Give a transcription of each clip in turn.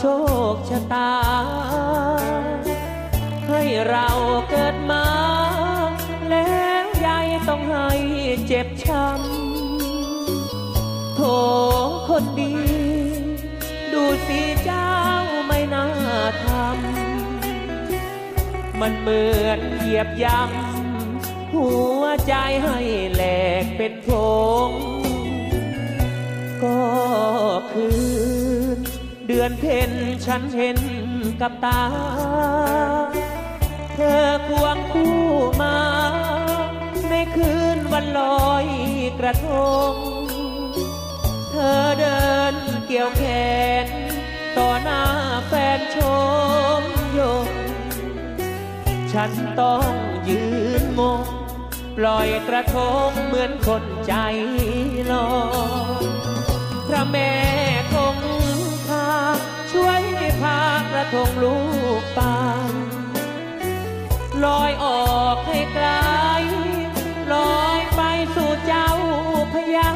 โชคชะตาให้เราเกิดมาแล้วยายต้องให้เจ็บช้ำโถคนดีดูสิเจ้าไม่น่าทำมันเหมือนเหยียบย่ำหัวใจให้แหลกเป็นผงก็คือเดือนเพ็ญฉันเห็นกับตาเธอควงคู่มาในคืนวันลอยกระทงเธอเดินเกี่ยวแขนต่อหน้าแฟนชมยงฉันต้องยืนงงปล่อยกระทงเหมือนคนใจลอยพระแม่คงช่วยพากระทงลูกปางลอยออกให้ไกลลอยไปสู่เจ้าพยา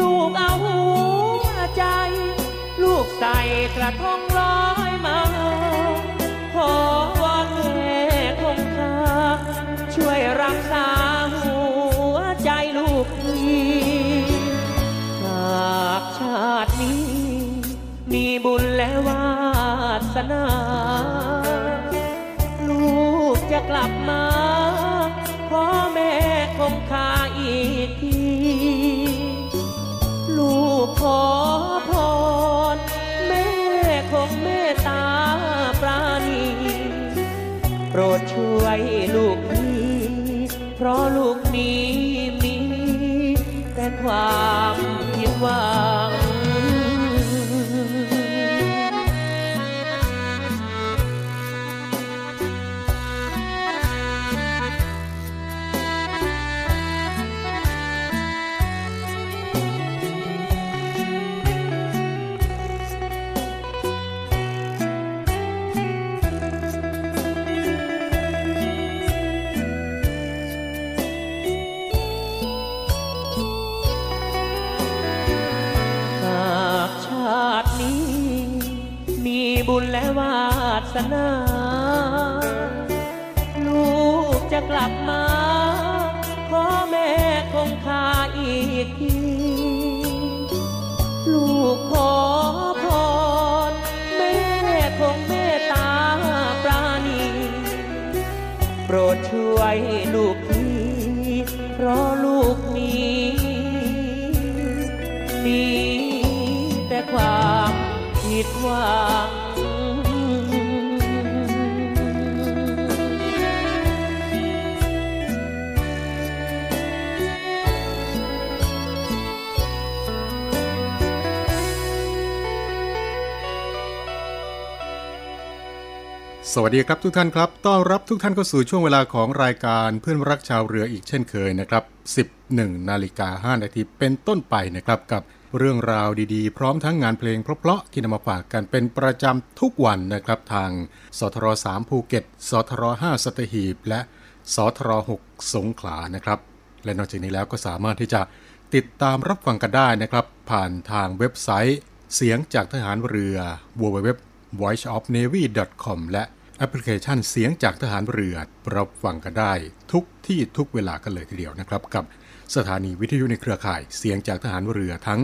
ลูกเอาหัวใจลูกใส่กระทงลอยมาขอวอนแม่คงคาช่วยรักษาหัวใจลูกทีหากชาตินี้มีบุญและวาสนาลูกจะกลับมาขอแม่คงคาอีกทีลูกขอพรแม่คงเมตตาปราณีโปรดช่วยลูกนี้เพราะลูกนี้มีแต่ความผิดหวังบุญและวาสนาลูกจะกลับมาขอแม่คงคาอีกทีลูกขอพรแม่คงเมตตาปราณีโปรดช่วยลูกทีเพราะลูกนี้มีแต่ความผิดหวังสวัสดีครับทุกท่านครับต้อนรับทุกท่านเข้าสู่ช่วงเวลาของรายการเพื่อนรักชาวเรืออีกเช่นเคยนะครับ 11:05 น.เป็นต้นไปนะครับกับเรื่องราวดีๆพร้อมทั้งงานเพลงเพราะๆที่นำมาฝากกันเป็นประจำทุกวันนะครับทางสทร3ภูเก็ตสทร5สัตหีบและสทร6สงขลานะครับและนอกจากนี้แล้วก็สามารถที่จะติดตามรับฟังกันได้นะครับผ่านทางเว็บไซต์เสียงจากทหารเรือ www.voiceofnavy.com และ แอปพลิเคชันเสียงจากทหารเรือรับฟังกันได้ทุกที่ทุกเวลากันเลยทีเดียวนะครับกับสถานีวิทยุในเครือข่ายเสียงจากทหารเรือทั้ง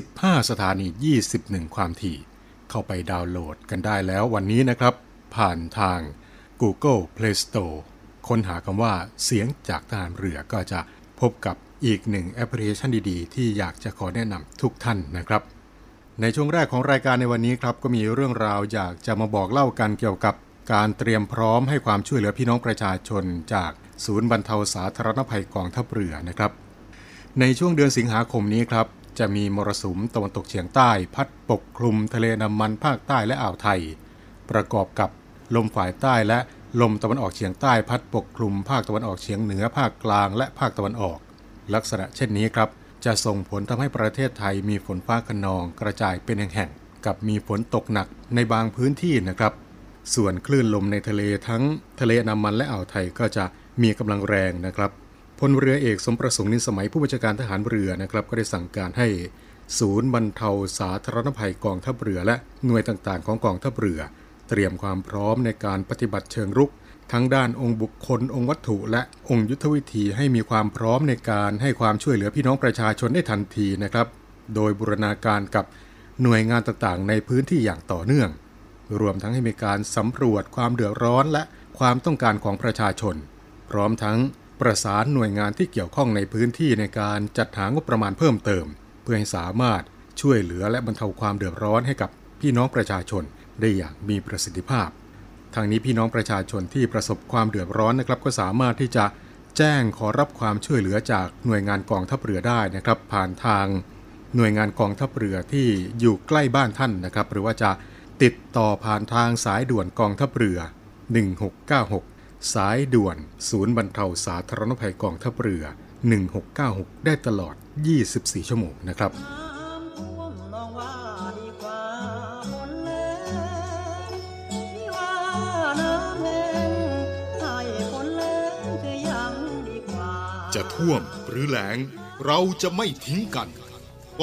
15สถานี21ความถี่เข้าไปดาวน์โหลดกันได้แล้ววันนี้นะครับผ่านทาง Google Play Store ค้นหาคำว่าเสียงจากทหารเรือก็จะพบกับอีกหนึ่งแอปพลิเคชันดีๆที่อยากจะขอแนะนำทุกท่านนะครับในช่วงแรกของรายการในวันนี้ครับก็มีเรื่องราวอยากจะมาบอกเล่ากันเกี่ยวกับการเตรียมพร้อมให้ความช่วยเหลือพี่น้องประชาชนจากศูนย์บรรเทาสาธารณภัยกองทัพเรือนะครับในช่วงเดือนสิงหาคมนี้ครับจะมีมรสุมตะวันตกเฉียงใต้พัดปกคลุมทะเลอันดามันภาคใต้และอ่าวไทยประกอบกับลมฝ่ายใต้และลมตะวันออกเฉียงใต้พัดปกคลุมภาคตะวันออกเฉียงเหนือภาคกลางและภาคตะวันออกลักษณะเช่นนี้ครับจะส่งผลทำให้ประเทศไทยมีฝนฟ้าคะนองกระจายเป็นแห่งๆกับมีฝนตกหนักในบางพื้นที่นะครับส่วนคลื่นลมในทะเลทั้งทะเลอันดามันและอ่าวไทยก็จะมีกำลังแรงนะครับพลเรือเอกสมประสงค์นินสมัยผู้บัญชาการทหารเรือนะครับก็ได้สั่งการให้ศูนย์บรรเทาสาธารณภัยกองทัพเรือและหน่วยต่างๆของกองทัพเรือเตรียมความพร้อมในการปฏิบัติเชิงรุกทั้งด้านองค์บุคคลองค์วัตถุและองค์ยุทธวิธีให้มีความพร้อมในการให้ความช่วยเหลือพี่น้องประชาชนได้ทันทีนะครับโดยบูรณาการกับหน่วยงานต่างๆในพื้นที่อย่างต่อเนื่องรวมทั้งให้มีการสำรวจความเดือดร้อนและความต้องการของประชาชนพร้อมทั้งประสานหน่วยงานที่เกี่ยวข้องในพื้นที่ในการจัดหางบประมาณเพิ่มเติมเพื่อให้สามารถช่วยเหลือและบรรเทาความเดือดร้อนให้กับพี่น้องประชาชนได้อย่างมีประสิทธิภาพทางนี้พี่น้องประชาชนที่ประสบความเดือดร้อนนะครับก็สามารถที่จะแจ้งขอรับความช่วยเหลือจากหน่วยงานกองทัพเรือได้นะครับผ่านทางหน่วยงานกองทัพเรือที่อยู่ใกล้บ้านท่านนะครับหรือว่าจะติดต่อผ่านทางสายด่วนกองทัพเรือ1696สายด่วนศูนย์บรรเทาสาธารณภัยกองทัพเรือ1696ได้ตลอด24ชั่วโมงนะครับจะท่วมหรือแล้งเราจะไม่ทิ้งกันก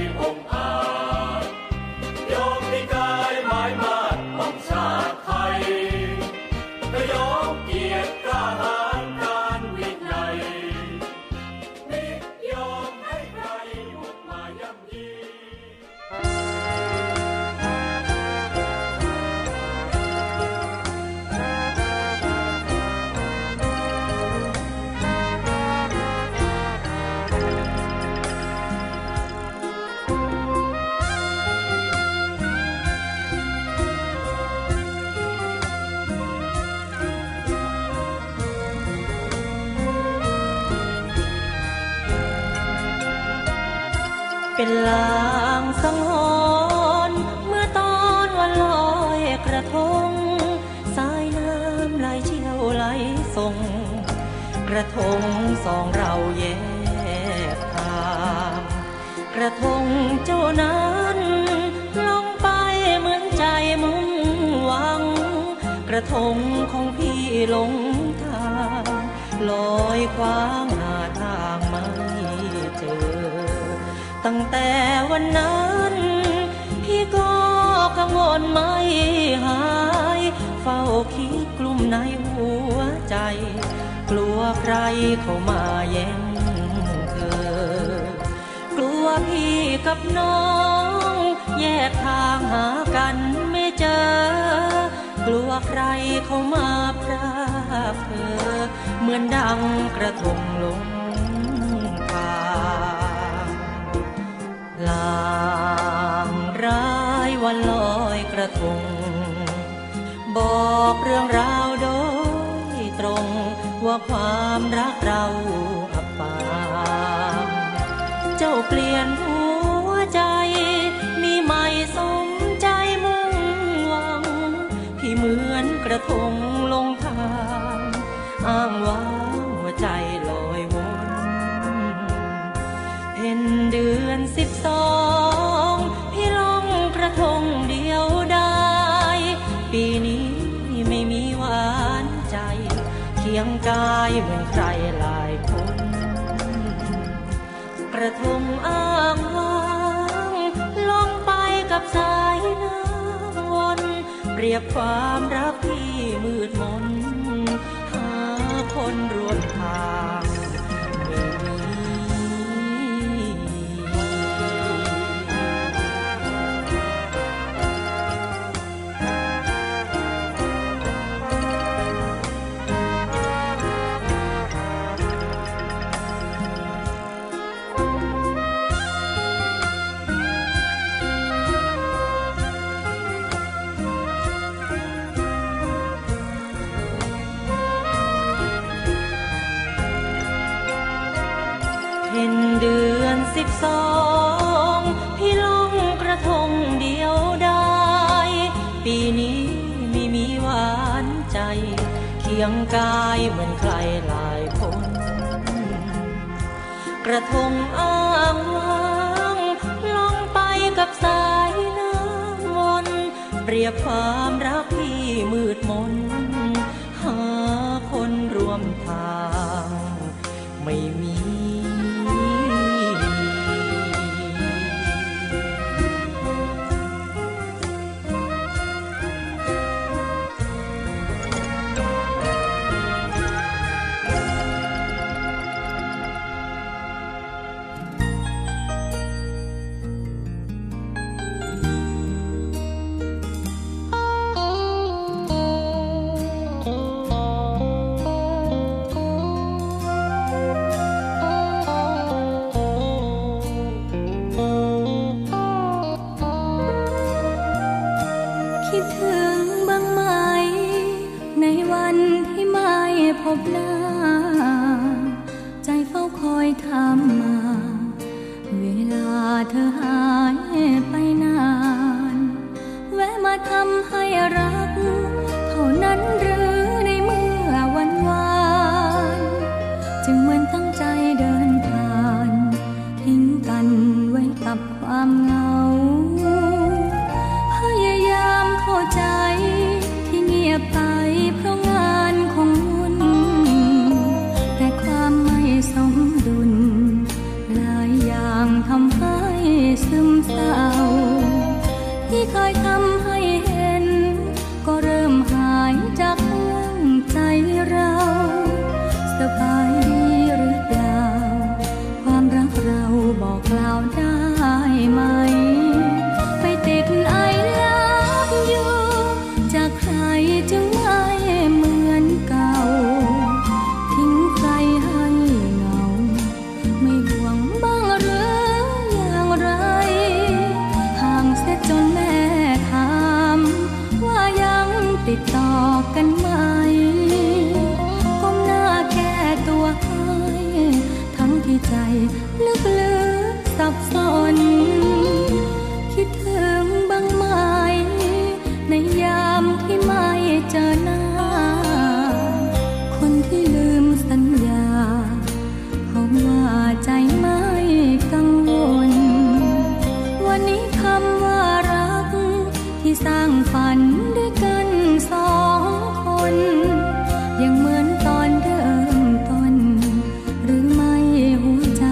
องอาจเป็นลางสังหรณ์เมื่อตอนวันลอยกระทงสายน้ำไหลเชี่ยวไหลส่งกระทงสองเราแยกทางกระทงเจ้านั้นลงไปเหมือนใจมุ่งหวังกระทงของพี่ลงทางลอยคว้างหาทางไม่เจอตั้งแต่วันนั้นพี่ก็กังวลไม่หายเฝ้าคิดกลุ่มในหัวใจกลัวใครเข้ามาแย่งเธอกลัวพี่กับน้องแยกทางหากันไม่เจอกลัวใครเข้ามาพรากเธอเหมือนดังกระทงลงทางลางร้ายวันลอย ระทงบอกเรื่องราวโดยตรงว่าความรักเราอับปางเจ้าเปลี่ยนหัวใจมีใหม่สมใจมุ่งหวังพี่เหมือนกระทงลงทางอ้างว้างหัวใจลอยวนเพ็ญเดือน12พี่ลงกระทงเดียวได้ปีนี้ไม่มีหวานใจเคียงกายเหมือนใครหลายคนกระทงอ้างว้างลงไปกับสายน้ำวนเปรียบความรักที่มืดมนหาคนร่วมทาง12พี่ลงกระทงเดียวได้ปีนี้ไม่มีหวานใจเคียงกายเหมือนใครหลายคนกระทงอ้างว้างลงไปกับสายน้ำวนเปรียบความรักที่มืดมนหาคนร่วมทางไม่มียังเหมือนตอนเริ่มต้นหรือไม่หัวใจ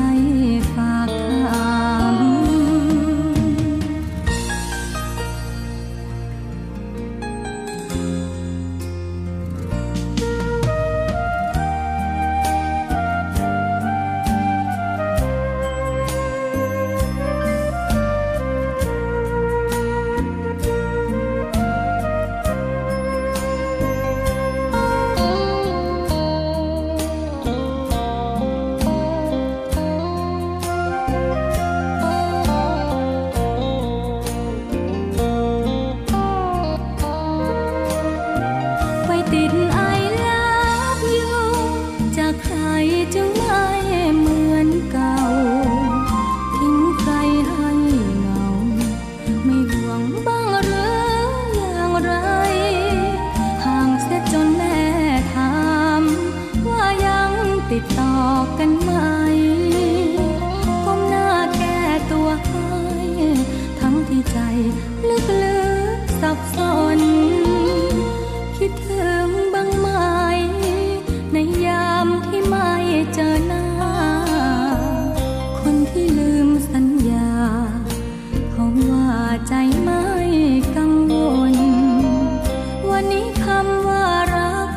คำว่ารัก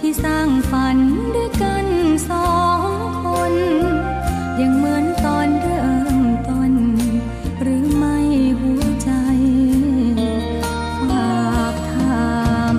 ที่สร้างฝันด้วยกันสองคนยังเหมือนตอนเริ่มต้นหรือไม่หัวใจฝากถาม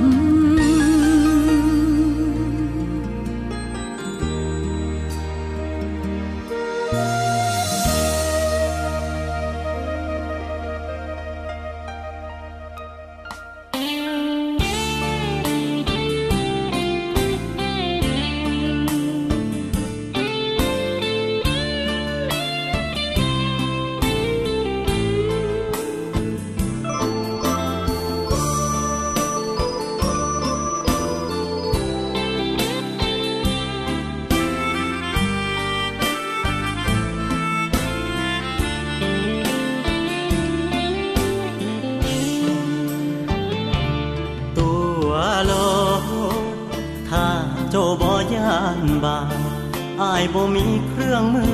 อ้ายบ่มีเครื่องมือ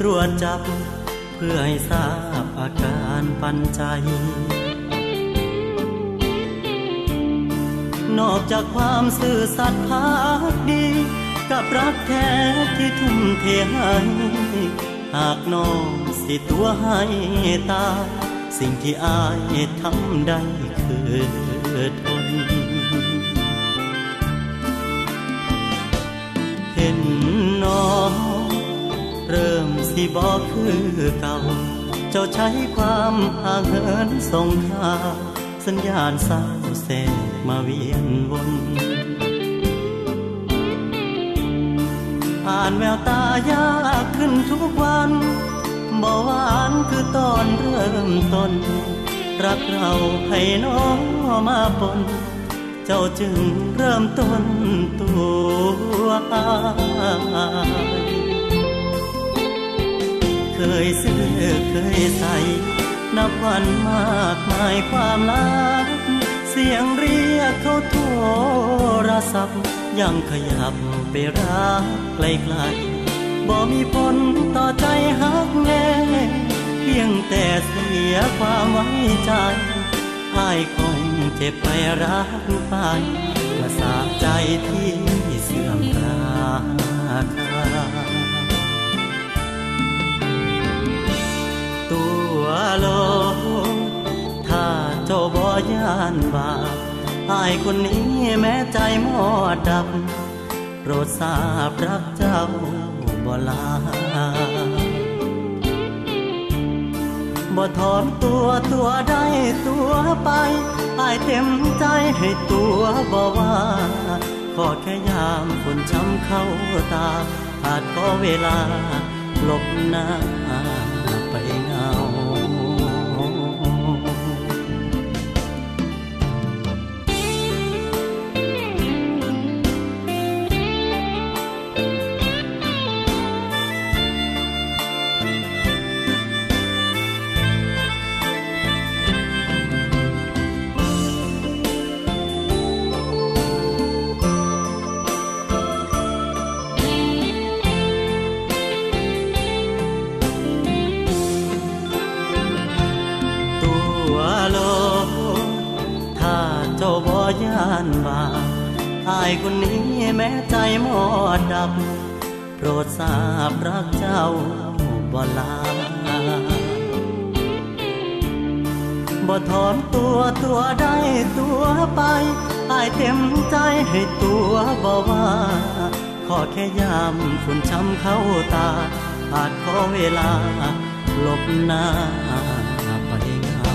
ตรวจจับเพื่อให้ทราบอาการปันใจนอกจากความซื่อสัตย์ภักดีกับรักแท้ที่ทุ่มเทให้หากน้องสิตัวให้ตาสิ่งที่อ้ายทำได้คือทนเห็นน้องเริ่มสิบ่คือเก่าเจ้าใช้ความห่างเหินส่งข่าวสัญญาณเศร้าแทรกมาเวียนวนอ่านแววตายากขึ้นทุกวันบ่หวานคือตอนเริ่มต้นรักเราให้น้องมาปนเจ้าจึงเริ่มต้นตัวอ้ายเคยซื้อเคยใส่นับวันมากมายความรักเสียงเรียกเขาโทรศัพท์ยังขยับไปรักไกลๆบ่มีผลต่อใจฮักแน่เพียงแต่เสียความไว้ใจอ้ายคงเจ็บไปรักไปประสาทใจที่เสื่อมราคาตัวโลถ้าเจ้าบ่ย่านบาปอ้ายคนนี้แม้ใจมอดดับโปรดทราบรักเจ้าบ่ลาบ่ถอนตัวได้ตัวไปอ้ายเต็มใจให้ตัวบ่ว่าขอแค่ยามฝนช้ำเข้าตาอาจขอเวลาหลบหน้าไปเงาอ้ายคนนี้แม้ใจมอดดับโปรดทราบรักเจ้าบ่ลาบ่ถอนตัวได้ตัวไปอ้ายเต็มใจให้ตัวบ่ว่าขอแค่ยามฝุ่นช้ำเข้าตาอาจขอเวลาหลบหน้าไปเงา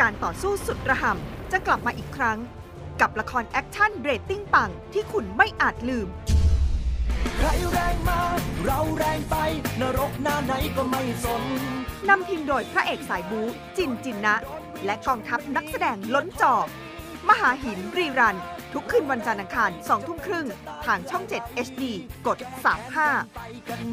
การต่อสู้สุดระห่ำจะกลับมาอีกครั้งกับละครแอคชั่นเรตติ้งปังที่คุณไม่อาจลืมใครแรงมาเราแรงไปนรกหน้าไหนก็ไม่สนนำทีมโดยพระเอกสายบู๊จินนะและกองทัพนักแสดงล้นจอมมหาหินรีรัน ทุกคืนวันจันทร์อังคาร 20:30 น.ทางช่อง 7 HD กด 35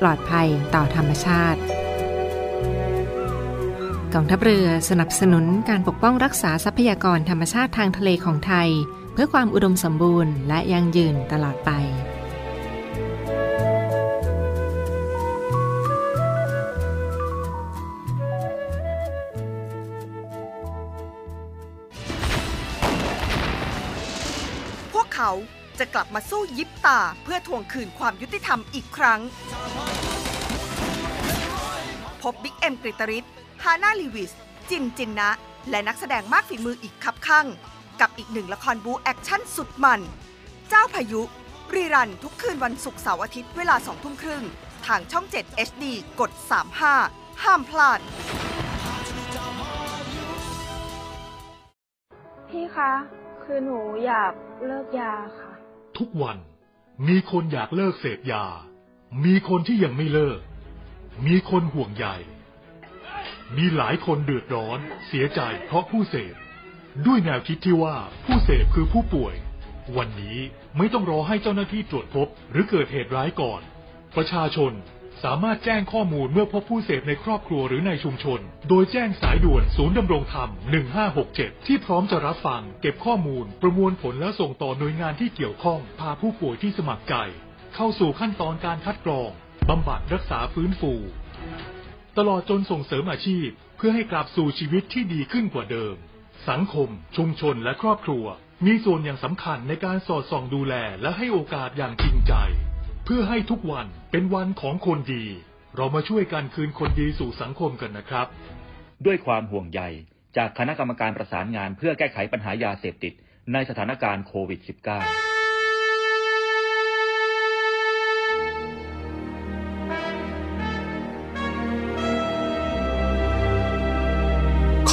ปลอดภัยต่อธรรมชาติกองทัพเรือสนับสนุนการปกป้องรักษาทรัพยากรธรรมชาติทางทะเลของไทยเพื่อความอุดมสมบูรณ์และยั่งยืนตลอดไปพวกเขาจะกลับมาสู้ยิบตาเพื่อทวงคืนความยุติธรรมอีกครั้งพบบิ๊กเอ็มกฤตฤทธิ์ฮาน่าลีวิสจินจินนะและนักแสดงมากฝีมืออีกคับข้างกับอีกหนึ่งละครบู๊แอคชั่นสุดมันเจ้าพายุรีรันทุกคืนวันศุกร์เสาร์อาทิตย์เวลา 20:30 น.ทางช่อง 7 HD กด 35 ห้ามพลาดพี่คะคือหนูอยากเลิกยาค่ะทุกวันมีคนอยากเลิกเสพยามีคนที่ยังไม่เลิกมีคนห่วงใยมีหลายคนเดือดร้อนเสียใจเพราะผู้เสพด้วยแนวคิดที่ว่าผู้เสพคือผู้ป่วยวันนี้ไม่ต้องรอให้เจ้าหน้าที่ตรวจพบหรือเกิดเหตุร้ายก่อนประชาชนสามารถแจ้งข้อมูลเมื่อพบผู้เสพในครอบครัวหรือในชุมชนโดยแจ้งสายด่วนศูนย์ดำรงธรรม1567ที่พร้อมจะรับฟังเก็บข้อมูลประมวลผลและส่งต่อหน่วยงานที่เกี่ยวข้องพาผู้ป่วยที่สมัครใจเข้าสู่ขั้นตอนการคัดกรองบำบัดรักษาฟื้นฟูตลอดจนส่งเสริมอาชีพเพื่อให้กลับสู่ชีวิตที่ดีขึ้นกว่าเดิมสังคมชุมชนและครอบครัวมีส่วนอย่างสำคัญในการสอดส่องดูแลและให้โอกาสอย่างจริงใจเพื่อให้ทุกวันเป็นวันของคนดีเรามาช่วยกันคืนคนดีสู่สังคมกันนะครับด้วยความห่วงใยจากคณะกรรมการประสานงานเพื่อแก้ไขปัญหายาเสพติดในสถานการณ์โควิด -19ค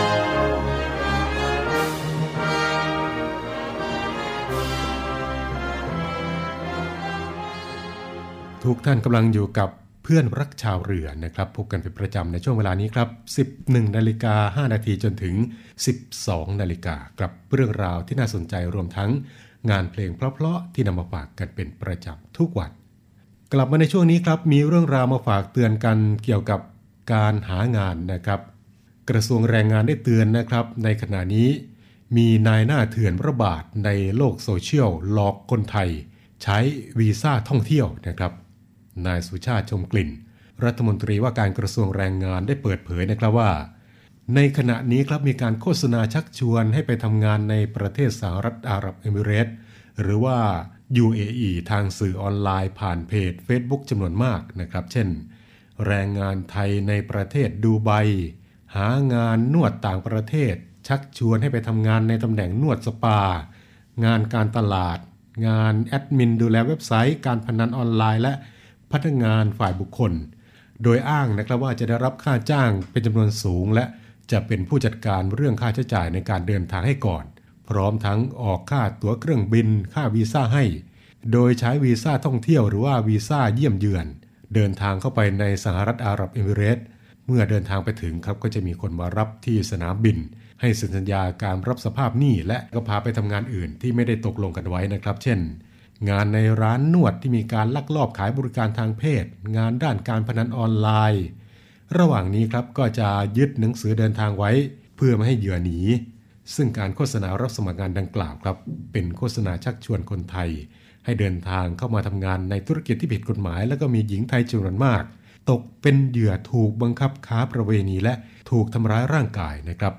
ทุกท่านกำลังอยู่กับเพื่อนรักชาวเรือนะครับพบกันเป็นประจำในช่วงเวลานี้ครับ 11:05 น.จนถึง 12:00 น.กับเรื่องราวที่น่าสนใจรวมทั้งงานเพลงเพลาะๆที่นำมาฝากกันเป็นประจำทุกวันกลับมาในช่วงนี้ครับมีเรื่องราวมาฝากเตือนกันเกี่ยวกับการหางานนะครับกระทรวงแรงงานได้เตือนนะครับในขณะนี้มีนายหน้าเถื่อนระบาดในโลกโซเชียลหลอกคนไทยใช้วีซ่าท่องเที่ยวนะครับนายสุชาติชมกลิ่นรัฐมนตรีว่าการกระทรวงแรงงานได้เปิดเผยนะครับว่าในขณะนี้ครับมีการโฆษณาชักชวนให้ไปทำงานในประเทศสหรัฐอาหรับเอมิเรตส์หรือว่า UAE ทางสื่อออนไลน์ผ่านเพจ Facebook จำนวนมากนะครับเช่นแรงงานไทยในประเทศดูไบหางานนวดต่างประเทศชักชวนให้ไปทำงานในตำแหน่งนวดสปางานการตลาดงานแอดมินดูแลเว็บไซต์การพนันออนไลน์และพนักงานฝ่ายบุคคลโดยอ้างนะครับว่าจะได้รับค่าจ้างเป็นจำนวนสูงและจะเป็นผู้จัดการเรื่องค่าใช้จ่ายในการเดินทางให้ก่อนพร้อมทั้งออกค่าตั๋วเครื่องบินค่าวีซ่าให้โดยใช้วีซ่าท่องเที่ยวหรือว่าวีซ่าเยี่ยมเยือนเดินทางเข้าไปในสหรัฐอาหรับเอมิเรตส์เมื่อเดินทางไปถึงครับก็จะมีคนมารับที่สนามบินให้เซ็นสัญญาการรับสภาพหนี้และก็พาไปทำงานอื่นที่ไม่ได้ตกลงกันไว้นะครับเช่นงานในร้านนวดที่มีการลักลอบขายบริการทางเพศงานด้านการพนันออนไลน์ระหว่างนี้ครับก็จะยึดหนังสือเดินทางไว้เพื่อไม่ให้เหยื่อหนีซึ่งการโฆษณารับสมัครงานดังกล่าวครับเป็นโฆษณาชักชวนคนไทยให้เดินทางเข้ามาทำงานในธุรกิจที่ผิดกฎหมายแล้วก็มีหญิงไทยจำนวนมากตกเป็นเหยื่อถูกบังคับค้าประเวณีและถูกทำร้ายร่างกายนะครับ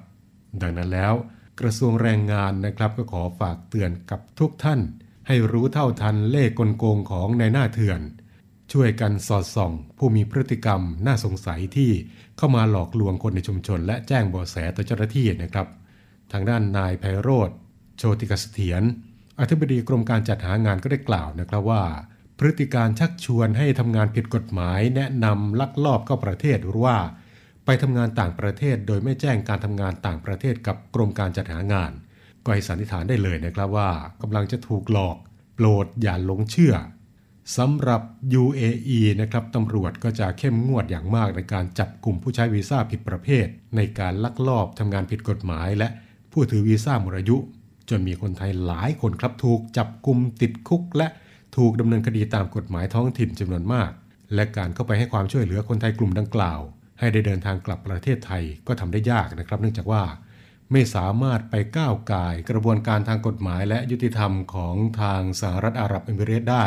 ดังนั้นแล้วกระทรวงแรงงานนะครับก็ขอฝากเตือนกับทุกท่านให้รู้เท่าทันเล่ห์กลโกงของนายหน้าเถื่อนช่วยกันสอดส่องผู้มีพฤติกรรมน่าสงสัยที่เข้ามาหลอกลวงคนในชุมชนและแจ้งเบาะแสต่อเจ้าหน้าที่นะครับทางด้านนายไพโรจน์โชติกเสถียรอธิบดีกรมการจัดหางานก็ได้กล่าวนะครับว่าพฤติการชักชวนให้ทำงานผิดกฎหมายแนะนำลักลอบเข้าประเทศหรือว่าไปทำงานต่างประเทศโดยไม่แจ้งการทำงานต่างประเทศกับกรมการจัดหางานก็ให้สันนิษฐานได้เลยนะครับว่ากำลังจะถูกหลอกโปรดอย่าหลงเชื่อสำหรับ UAE นะครับตำรวจก็จะเข้มงวดอย่างมากในการจับกลุ่มผู้ใช้วีซ่าผิดประเภทในการลักลอบทำงานผิดกฎหมายและผู้ถือวีซ่าหมดอายุจนมีคนไทยหลายคนครับถูกจับกุมติดคุกและถูกดำเนินคดีตามกฎหมายท้องถิ่นจำนวนมากและการเข้าไปให้ความช่วยเหลือคนไทยกลุ่มดังกล่าวให้ได้เดินทางกลับประเทศไทยก็ทำได้ยากนะครับเนื่องจากว่าไม่สามารถไปก้าวก่ายกระบวนการทางกฎหมายและยุติธรรมของทางสหรัฐอาหรับเอมิเรตส์ได้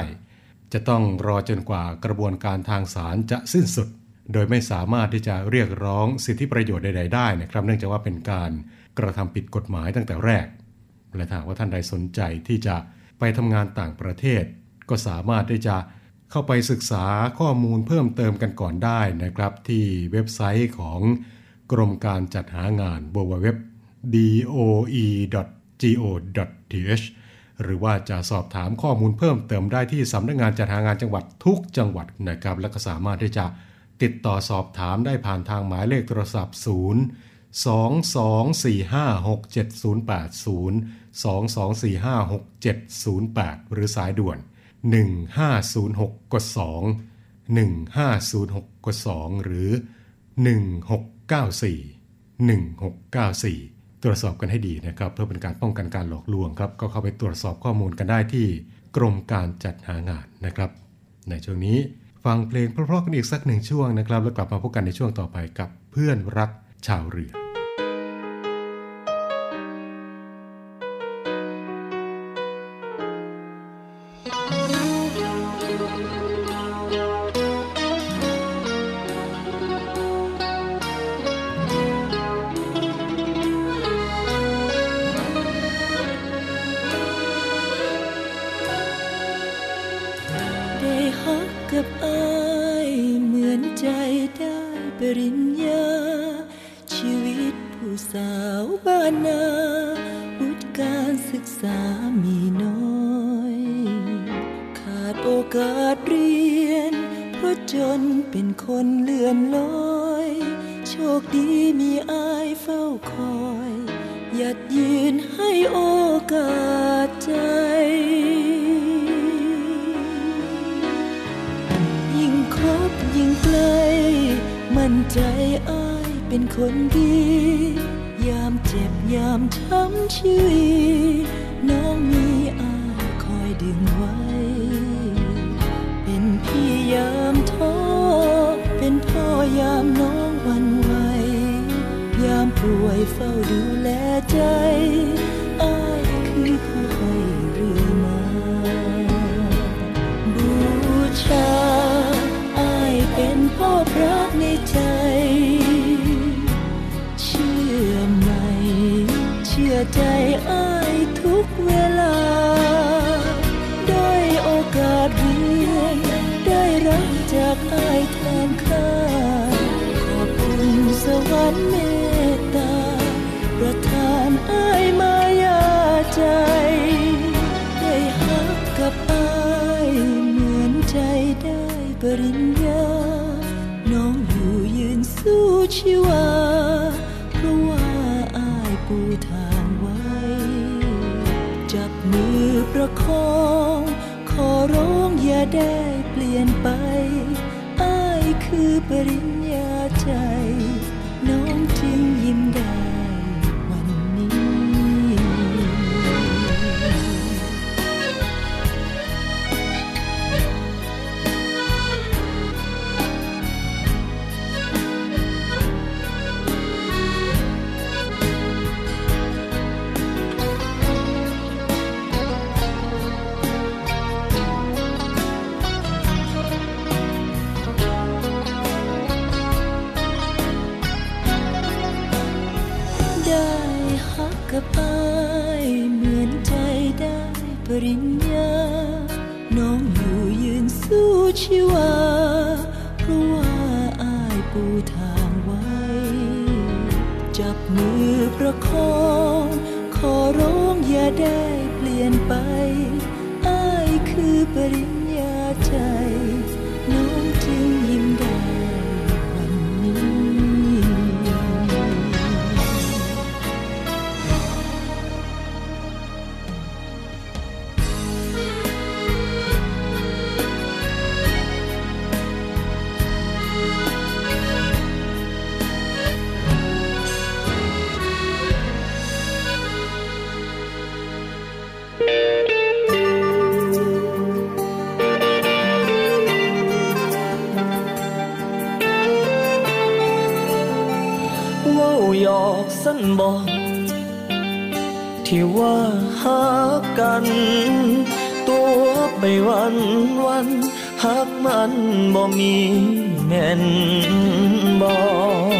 จะต้องรอจนกว่ากระบวนการทางศาลจะสิ้นสุดโดยไม่สามารถที่จะเรียกร้องสิทธิประโยชน์ใดๆได้นะครับเนื่องจากว่าเป็นการกระทำผิดกฎหมายตั้งแต่แรกและหากว่าท่านใดสนใจที่จะไปทำงานต่างประเทศก็สามารถที่จะเข้าไปศึกษาข้อมูลเพิ่มเติมกันก่อนได้นะครับที่เว็บไซต์ของกรมการจัดหางาน www.doe.go.th หรือว่าจะสอบถามข้อมูลเพิ่มเติมได้ที่สำนักงานจัดหางานจังหวัดทุกจังหวัดนะครับและก็สามารถที่จะติดต่อสอบถามได้ผ่านทางหมายเลขโทรศัพท์022456708 022456708หรือสายด่วน1506 2 หรือ1694ตรวจสอบกันให้ดีนะครับเพื่อเป็นการป้องกันการหลอกลวงครับก็เข้าไปตรวจสอบข้อมูลกันได้ที่กรมการจัดหางานนะครับในช่วงนี้ฟังเพลงเพราะๆกันอีกสักหนึ่งช่วงนะครับแล้วกลับมาพบกันในช่วงต่อไปกับเพื่อนรักชาวเรือได้ฮักกับอายเหมือนใจได้ปริญญาชีวิตผู้สาวบ้านนาวุฒิการศึกษามีน้อยขาดโอกาสเรียนเพราะจนเป็นคนเลื่อนลอยโชคดีมีอายเฝ้าคอยหยัดยืนให้โอกาสใจยิ่งคบยิ่งไกลมั่นใจอายเป็นคนดียามเจ็บยามช้ำชีวิตน้องมีอายคอยดึงไว้เป็นพี่ยามท้อเป็นพ่อยามน้องหวั่นไหวยามป่วยเฝ้าดูแลใจอายคือผู้ให้เรื่อยมาบูชาอายเป็นพ่อพระในใจเชื่อใจอ้ายทุกเวลาโดย านเมตตาประทานอ้ายมายาใจได้ฮักกับอ้ายเหมือนใจได้ปริญญาน้องอยู่ยืนสู้ชีวาเพราะว่าอ้ายปูทางไว้จับมือประคองขอร้องอย่าได้เปลี่ยนไปอ้ายคือปริญญาใจน้องจึงยิ้มได้วันนี้กับอ้ายเหมือนใจได้ปริญญาน้องอยู่ยืนสู้ชีวาเพราะว่าอ้ายปูทางไว้จับมือประคองขอร้องอย่าได้เปลี่ยนไปอ้ายคือปริญญาใจน้องจึงยิ้มได้บอกที่ว่าฮักกันตัวไปวันฮักมันบ่มีแม่นบอก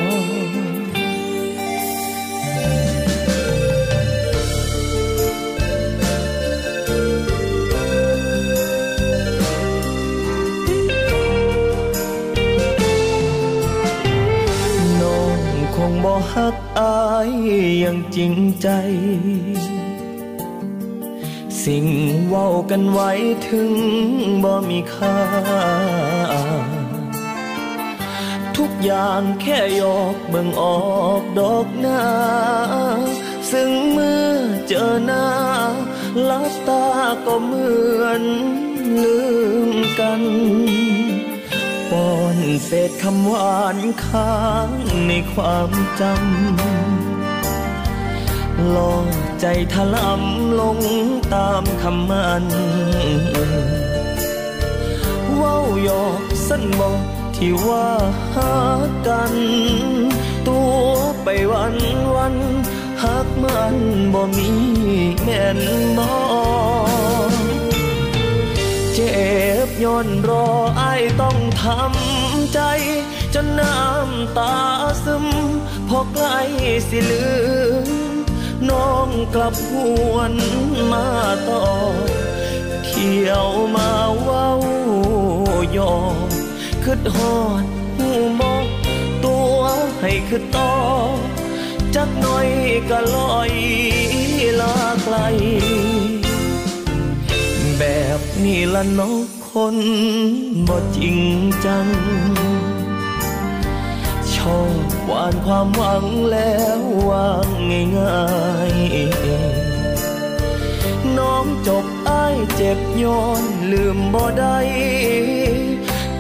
บ่ฮักอายอย่างจริงใจสิ่งเว้ากันไว้ถึงบ่มีค่าทุกอย่างแค่หยอกเบิ่งออกดอกหน้าซึ่งเมื่อเจอหน้าลับตาก็เหมือนลืมกันป้อนเศษคำหวานค้างในความจำหลอกใจถลำลงตามคำมันเว้าหยอกสั้นบอกที่ว่าฮักกันตัวไปวันฮักมันบ่มีแม่นมองเจ็บย้อนรออ้ายต้องทำใจจนน้ำตาซึมพอใกล้สิลืมน้องกลับหวนมาต่อเที่ยวมาเว้าหยอกคิดฮอดหูบอกตัวให้คิดต่อจักน้อยก็ลอยลาไกลแบบนี้ละเนาะคนบ่จริงจังชอบหวานความหวังแล้ววางง่ายๆน้องจบอ้ายเจ็บย้อนลืมบ่ได้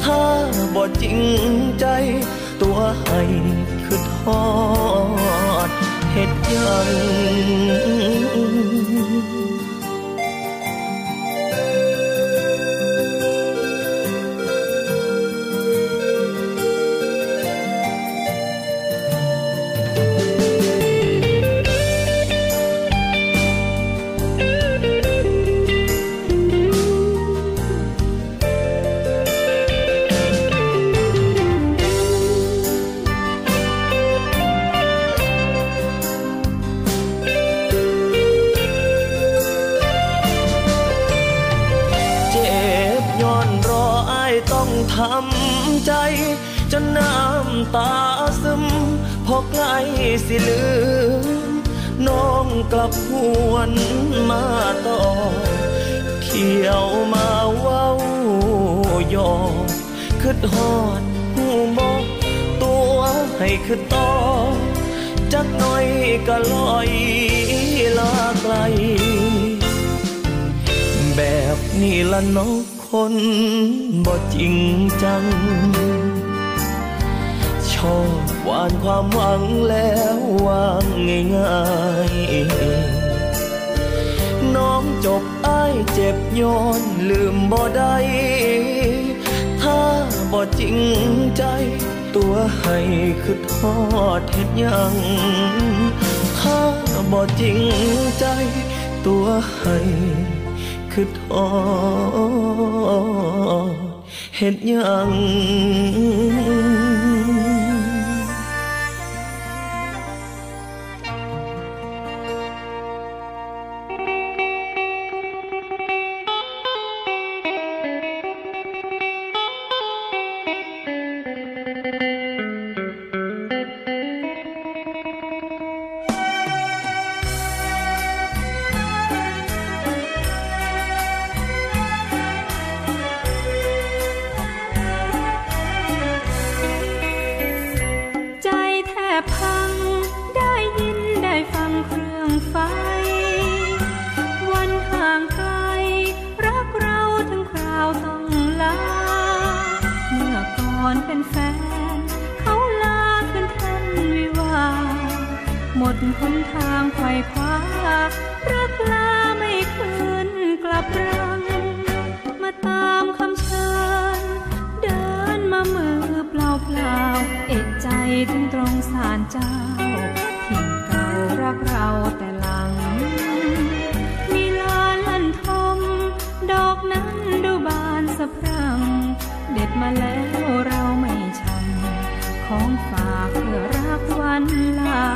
ถ้าบ่จริงใจตัวให้คือทอดเฮ็ดยังพ พอใกล้สิลืมน้องกลับหวนมาต่อเที่ยวมาเว้าหยอกคิดฮอดหูมกตัวให้คิดต่อจักหน่อยก็ลอยลาไกลแบบนี้ละน้องคนบ่จริงจังชอบหวานความหวังแล้ววางง่ายๆน้องจบอ้ายเจ็บย้อนลืมบ่ได้ถ้าบ่จริงใจตัวให้คือทอดเฮ็ดหยังถ้าบ่จริงใจตัวให้คือทอดเฮ็ดหยังหนทางไขว่คว้ารักลาไม่คืนกลับรังมาตามคำเชิญเดินมามือเปล่าเปล่าเอกใจถึงตรงศาลเจ้าทิ้งเก่ารักเราแต่หลังมีลานลั่นทมดอกนั้นดูบานสะพรั่งเด็ดมาแล้วเราไม่ช้ำของฝากเพื่อรักวันลา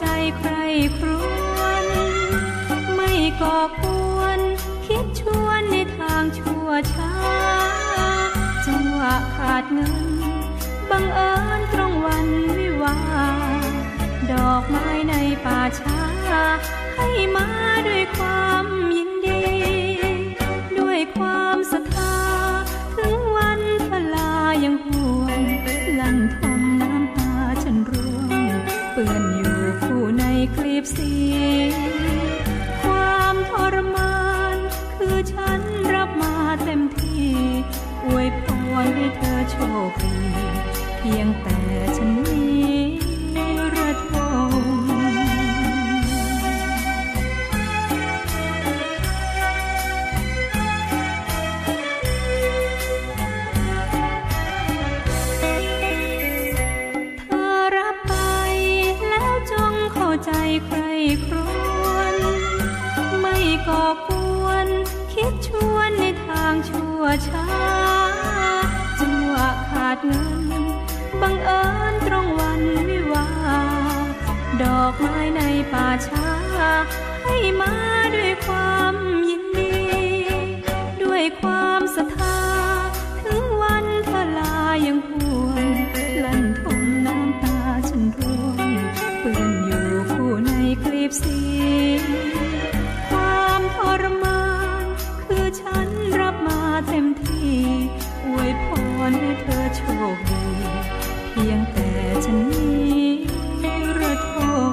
ใจใครครวนไม่ก่อควรคิดชวนในทางชั่วช้าจังหวะขาดเงินบังเอิญตรงวันวิวาดอกไม้ในป่าช้าให้มาด้วยความยินดีด้วยความศรัทธาถึงวันพลายังหวนลั่นทมน้ำตาฉันร่วงเปื้อนอยู่ในคลิปสีความทรมานคือฉันรับมาเต็มที่อวยพรให้เธอโชคดีเพียงแต่ฉันนี้ระทมใจใครครวนไม่ก่อควรคิดชวนในทางชั่วช้าจังหวะขาดเงินบังเอิญตรงวันวิวาดอกไม้ในป่าช้าให้มาด้วยความยินดีด้วยความศรัทธาถึงวันทลายังหวนลั่นทมน้ำตาฉันร่วงเปื้อนอยู่ในคลิปสีความทรมานคือฉันรับมาเต็มที่อวยพรให้เธอโชคดีเพียงแต่ฉันนี้ระทม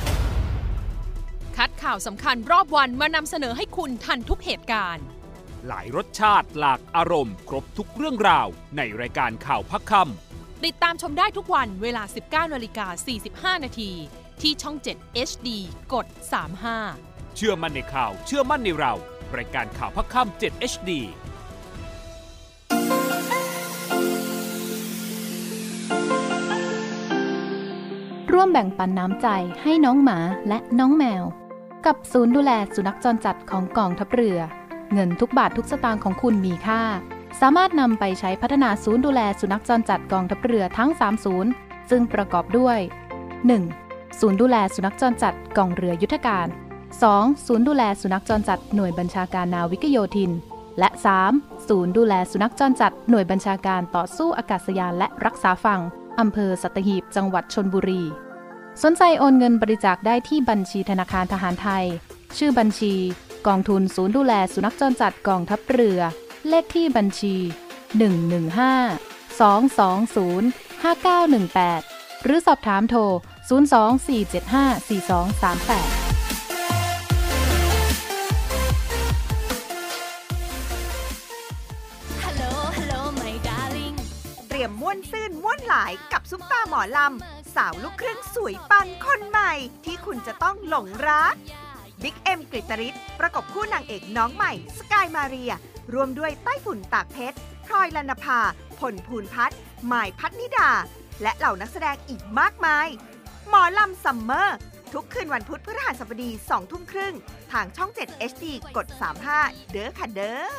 คัดข่าวสำคัญรอบวันมานำเสนอให้คุณทันทุกเหตุการณ์หลายรสชาติหลากอารมณ์ครบทุกเรื่องราวในรายการข่าวพักค่ำติดตามชมได้ทุกวันเวลา 19:45 น.ที่ช่อง 7 HD กด 35เชื่อมั่นในข่าวเชื่อมั่นในเรารายการข่าวพักค่ำ7 HDร่วมแบ่งปันน้ำใจให้น้องหมาและน้องแมวกับศูนย์ดูแลสุนัขจรจัดของกองทัพเรือเงินทุกบาททุกสตางค์ของคุณมีค่าสามารถนำไปใช้พัฒนาศูนย์ดูแลสุนัขจรจัดกองทัพเรือทั้ง3ศูนย์ซึ่งประกอบด้วย 1. ศูนย์ดูแลสุนัขจรจัดกองเรือยุทธการ 2. ศูนย์ดูแลสุนัขจรจัดหน่วยบัญชาการนาวิกโยธินและ 3. ศูนย์ดูแลสุนัขจรจัดหน่วยบัญชาการต่อสู้อากาศยานและรักษาฝั่งอำเภอสัตหีบจังหวัดชลบุรีสนใจโอนเงินบริจาคได้ที่บัญชีธนาคารทหารไทยชื่อบัญชีกองทุนศูนย์ดูแลสุนัขจรจัดกองทัพเรือเลขที่บัญชี115-220-5918หรือสอบถามโทร024754238ม้วนซื่นม้วนหลายกับซุปตาหมอลำสาวลูกครึ่งสวยปังคนใหม่ที่คุณจะต้องหลงรักบิ๊กเอ็มกฤตฤทธิ์ประกบคู่นางเอกน้องใหม่สกายมาเรียรวมด้วยไต้ฝุ่นตากเพชรพลอยลนภาพลภูนพัฒน์หมายพัฒนิดาและเหล่านักแสดงอีกมากมายหมอลำซัมเมอร์ทุกคืนวันพุธพฤหัสบดี 20:30 น.ทางช่อง 7 HD กด 35 เด้อค่ะเด้อ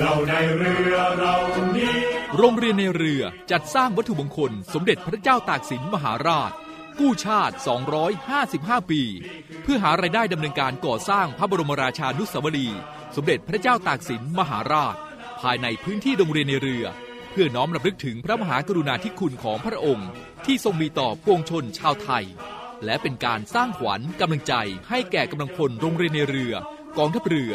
เราในเรือเรานี้โรงเรียนในเรือจัดสร้างวัตถุมงคลสมเด็จพระเจ้าตากสินมหาราชกู้ชาติ255ปีเพื่อหารายได้ดำเนินการก่อสร้างพระบรมราชานุสาวรีย์สมเด็จพระเจ้าตากสินมหาราชภายในพื้นที่โรงเรียนในเรือเพื่อน้อมรำลึกถึงพระมหากรุณาธิคุณของพระองค์ที่ทรงมีต่อปวงชนชาวไทยและเป็นการสร้างขวัญกำลังใจให้แก่กำลังพลโรงเรียนในเรือกองทัพเรือ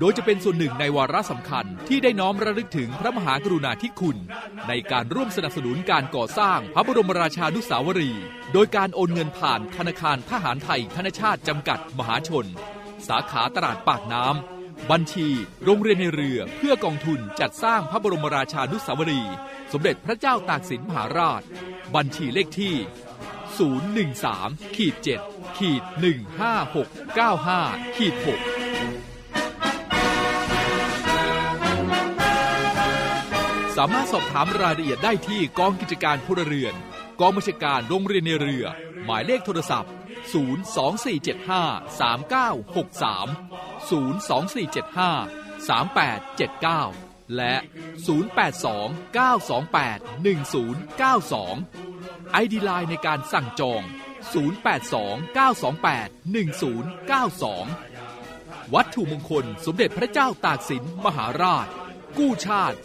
โดยจะเป็นส่วนหนึ่งในวาระสำคัญที่ได้น้อมระลึกถึงพระมหากรุณาธิคุณในการร่วมสนับสนุนการก่อสร้างพระบรมราชานุสาวรีย์โดยการโอนเงินผ่านธนาคารทหารไทยธนชาติจำกัดมหาชนสาขาตลาดปากน้ำบัญชีโรงเรียนในเรือเพื่อกองทุนจัดสร้างพระบรมราชานุสาวรีย์สมเด็จพระเจ้าตากสินมหาราชบัญชีเลขที่ 013-7-15695-6สามารถสอบถามรายละเอียดได้ที่กองกิจการพลเรือนกองบัญชาการโรงเรียนในเรือหมายเลขโทรศัพท์02475 3963 02475 3879และ082 928 1092 ID Line ในการสั่งจอง082 928 1092วัตถุมงคลสมเด็จพระเจ้าตากสินมหาราชกู้ชาติ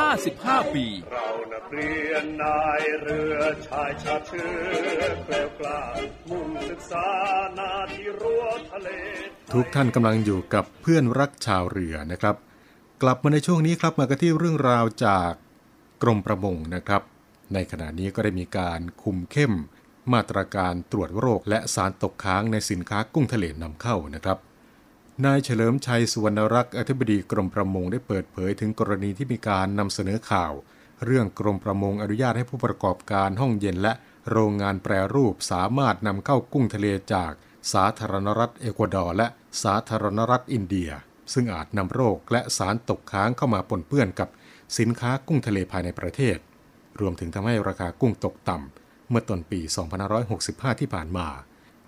255ปีเรานักเรียนนายเรือชายชาติเชื้อแกร่งกล้ามุ่งศึกษานาทีรั้วทะเลทุกท่านกำลังอยู่กับเพื่อนรักชาวเรือนะครับกลับมาในช่วงนี้ครับมากันที่เรื่องราวจากกรมประมงนะครับในขณะนี้ก็ได้มีการคุมเข้มมาตรการตรวจโรคและสารตกค้างในสินค้ากุ้งทะเลนำเข้านะครับนายเฉลิมชัยสุวรรณรักษ์อธิบดีกรมประมงได้เปิดเผยถึงกรณีที่มีการนำเสนอข่าวเรื่องกรมประมงอนุญาตให้ผู้ประกอบการห้องเย็นและโรงงานแปรรูปสามารถนำเข้ากุ้งทะเลจากสาธารณรัฐเอกวาดอร์และสาธารณรัฐอินเดีย ซึ่งอาจนำโรคและสารตกค้างเข้ามาปนเปื้อนกับสินค้ากุ้งทะเลภายในประเทศรวมถึงทำให้ราคากุ้งตกต่ำเมื่อต้นปี 2565 ที่ผ่านมา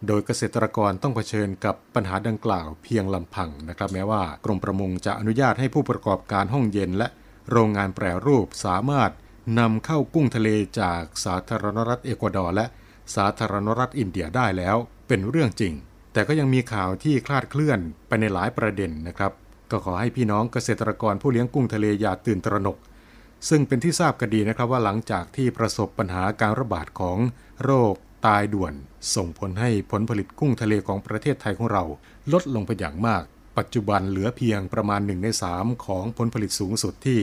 โดยเกษตรกรต้องเผชิญกับปัญหาดังกล่าวเพียงลำพังนะครับแม้ว่ากรมประมงจะอนุญาตให้ผู้ประกอบการห้องเย็นและโรงงานแปรรูปสามารถนำเข้ากุ้งทะเลจากสาธารณรัฐเอกวาดอร์และสาธารณรัฐอินเดียได้แล้วเป็นเรื่องจริงแต่ก็ยังมีข่าวที่คลาดเคลื่อนไปในหลายประเด็นนะครับก็ขอให้พี่น้องเกษตรกรผู้เลี้ยงกุ้งทะเลอย่าตื่นตระหนกซึ่งเป็นที่ทราบกันดีนะครับว่าหลังจากที่ประสบปัญหาการระบาดของโรคตายด่วนส่งผลให้ผลผลิตกุ้งทะเลของประเทศไทยของเราลดลงไปอย่างมากปัจจุบันเหลือเพียงประมาณ1ใน3ของผลผลิตสูงสุดที่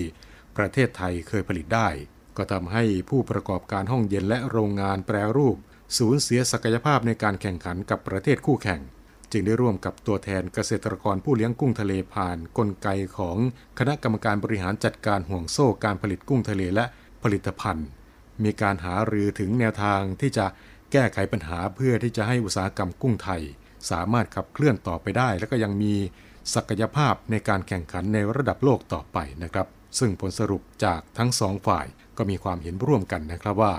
ประเทศไทยเคยผลิตได้ก็ทำให้ผู้ประกอบการห้องเย็นและโรงงานแปรรูปสูญเสียศักยภาพในการแข่งขันกับประเทศคู่แข่งจึงได้ร่วมกับตัวแทนเกษตรกรผู้เลี้ยงกุ้งทะเลผ่านกลไกของคณะกรรมการบริหารจัดการห่วงโซ่การผลิตกุ้งทะเลและผลิตภัณฑ์มีการหารือถึงแนวทางที่จะแก้ไขปัญหาเพื่อที่จะให้อุตสาหกรรมกุ้งไทยสามารถขับเคลื่อนต่อไปได้และก็ยังมีศักยภาพในการแข่งขันในระดับโลกต่อไปนะครับซึ่งผลสรุปจากทั้งสองฝ่ายก็มีความเห็นร่วมกันนะครับว่า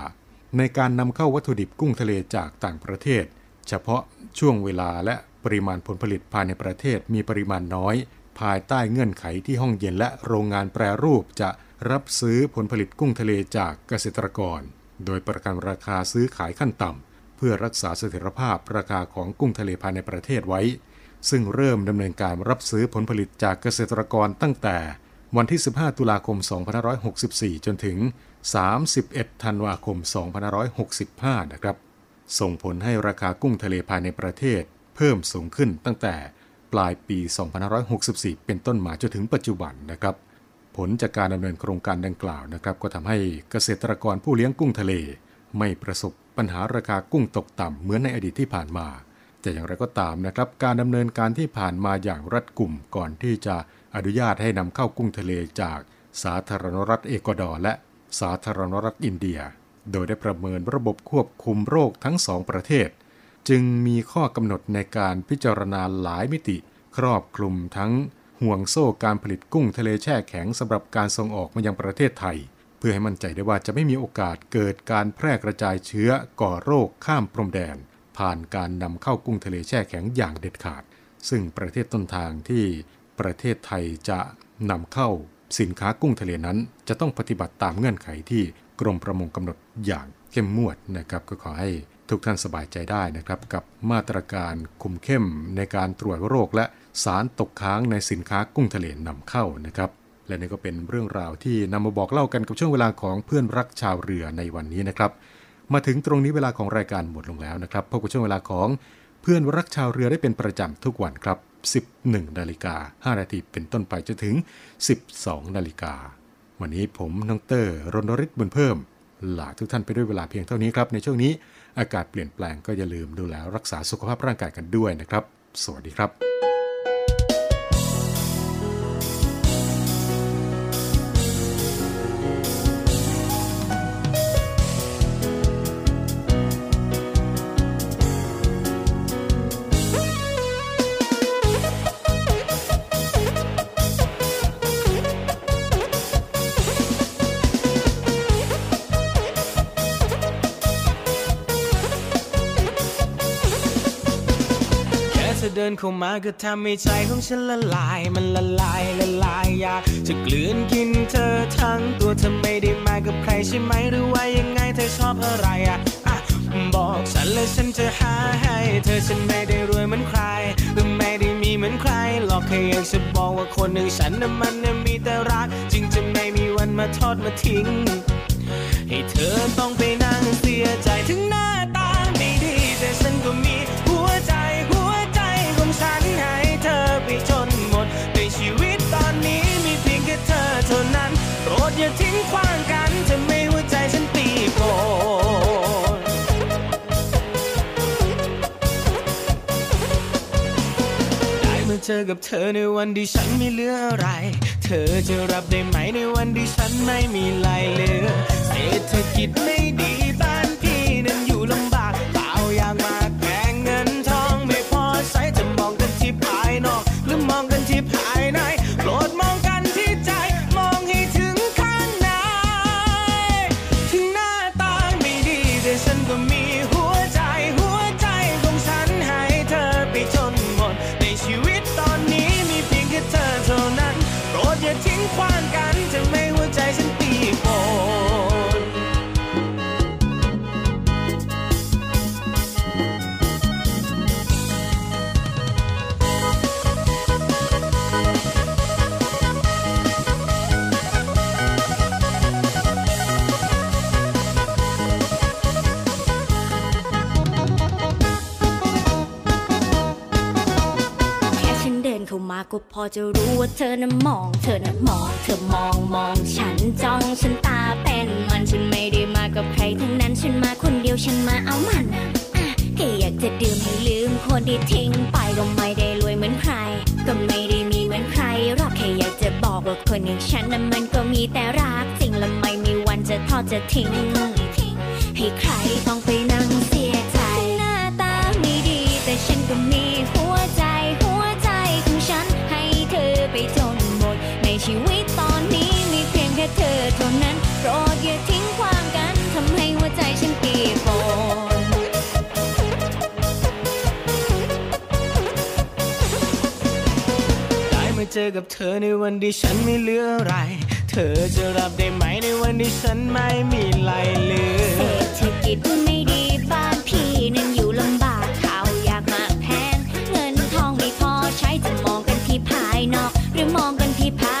ในการนำเข้าวัตถุดิบกุ้งทะเลจากต่างประเทศเฉพาะช่วงเวลาและปริมาณผลผลิตภายในประเทศมีปริมาณน้อยภายใต้เงื่อนไขที่ห้องเย็นและโรงงานแปรรูปจะรับซื้อผลผลิตกุ้งทะเลจากเกษตรกรโดยประกันราคาซื้อขายขั้นต่ำเพื่อรักษาเสถียรภาพราคาของกุ้งทะเลภายในประเทศไว้ซึ่งเริ่มดำเนินการรับซื้อผลผลิตจากเกษตรกรตั้งแต่วันที่15ตุลาคม2564จนถึง31ธันวาคม2565นะครับส่งผลให้ราคากุ้งทะเลภายในประเทศเพิ่มสูงขึ้นตั้งแต่ปลายปี2564เป็นต้นมาจนถึงปัจจุบันนะครับผลจากการดำเนินโครงการดังกล่าวนะครับก็ทำให้เกษตรกรผู้เลี้ยงกุ้งทะเลไม่ประสบปัญหาราคากุ้งตกต่ำเหมือนในอดีตที่ผ่านมาแต่อย่างไรก็ตามนะครับการดำเนินการที่ผ่านมาอย่างรัดกุมก่อนที่จะอนุญาตให้นำเข้ากุ้งทะเลจากสาธารณรัฐเอกวาดอร์และสาธารณรัฐอินเดียโดยได้ประเมินระบบควบคุมโรคทั้งสองประเทศจึงมีข้อกำหนดในการพิจารณาหลายมิติครอบคลุมทั้งห่วงโซ่การผลิตกุ้งทะเลแช่แข็งสำหรับการส่งออกมายังประเทศไทยเพื่อให้มั่นใจได้ว่าจะไม่มีโอกาสเกิดการแพร่กระจายเชื้อก่อโรคข้ามพรมแดนผ่านการนำเข้ากุ้งทะเลแช่แข็งอย่างเด็ดขาดซึ่งประเทศต้นทางที่ประเทศไทยจะนำเข้าสินค้ากุ้งทะเลนั้นจะต้องปฏิบัติตามเงื่อนไขที่กรมประมงกำหนดอย่างเข้มงวดนะครับก็ขอให้ทุกท่านสบายใจได้นะครับกับมาตรการคุมเข้มในการตรวจโรคและสารตกค้างในสินค้ากุ้งทะเลนำเข้านะครับและนี่ก็เป็นเรื่องราวที่นำมาบอกเล่ากันกับช่วงเวลาของเพื่อนรักชาวเรือในวันนี้นะครับมาถึงตรงนี้เวลาของรายการหมดลงแล้วนะครับพบกับช่วงเวลาของเพื่อนรักชาวเรือได้เป็นประจำทุกวันครับ 11:05 น.เป็นต้นไปจนถึง 12:00 น.วันนี้ผมน้องเตอร์รณฤทธิ์บุญเพิ่มลาทุกท่านไปด้วยเวลาเพียงเท่านี้ครับในช่วงนี้อากาศเปลี่ยนแปลงก็อย่าลืมดูแลรักษาสุขภาพร่างกายกันด้วยนะครับสวัสดีครับเดินเข้ามาก็ทำให้ใจของฉันละลายมันละลายละลายอยากจะกลืนกินเธอทั้งตัวเธอไม่ได้มากับใครใช่ไหมหรือว่ายังไงเธอชอบอะไรอ่ะบอกฉันเลยฉันจะหาให้เธอฉันไม่ได้รวยเหมือนใครและไม่ได้มีเหมือนใครหรอกแค่อยากจะบอกว่าคนอย่างฉันน่ะมันมีแต่รักจึงจะไม่มีวันมาทอดมาทิ้งให้เธอต้องไปนั่งเสียใจถึงหน้าตาไม่ดีแต่ฉันก็มีหัวใจฉันให้เธอไปจนหมดในชีวิตตอนนี้มีเพียงแค่เธอเท่านั้นโปรดอย่าทิ้งขว้างกันจะไม่หัวใจฉันตีโป่งได้มาเจอกับเธอในวันที่ฉันไม่เหลืออะไรเธอจะรับได้ไหมในวันที่ฉันไม่มีไรเหลือเศรษฐกิจไม่ดีบ้านพี่นั้นอยู่ลำบากเปล่าอย่างมากแกงเงินทองไม่พอใช้จะมองกันที่ภายนอกหรือมองกันที่ภายใน อย่าทิ้งขว้างกันจะไม่หัวใจฉันตีโป่งก็พอจะรู้ว่าเธอน่ะมองเธอน่ะมองเธอมองฉันจ้องฉันตาเป็นมันฉันไม่ได้มากับใครทั้งนั้นฉันมาคนเดียวฉันมาเอามันอ่ะแค่อยากจะดื่มให้ลืมคนที่ทิ้งไปก็ไม่ได้รวยเหมือนใครก็ไม่ได้มีเหมือนใครหรอกแค่อยากจะบอกว่าคนอย่างฉันน่ะมันก็มีแต่รักจริงและไม่มีวันจะทอดจะทิ้งให้ใครต้องไปนั่งเสียใจหน้าตาไม่ดีแต่ฉันก็มีหัวใจไปจนหมดในชีวิตตอนนี้มีเพียงแค่เธอเท่านั้นโปรดอย่าทิ้งความกันทำให้หัวใจฉันเปียกฝนได้มาเจอกับเธอในวันที่ฉันไม่เหลืออะไรเธอจะรับได้ไหมในวันที่ฉันไม่มีอะไรเหลือเศรษฐกิจไม่ดีบ้านพี่นั้นอยู่ลำบากข้าวยากมากแพงเงินทองไม่พอใช้จะมองกันที่ภายนอกหรือมองกันที่ภาย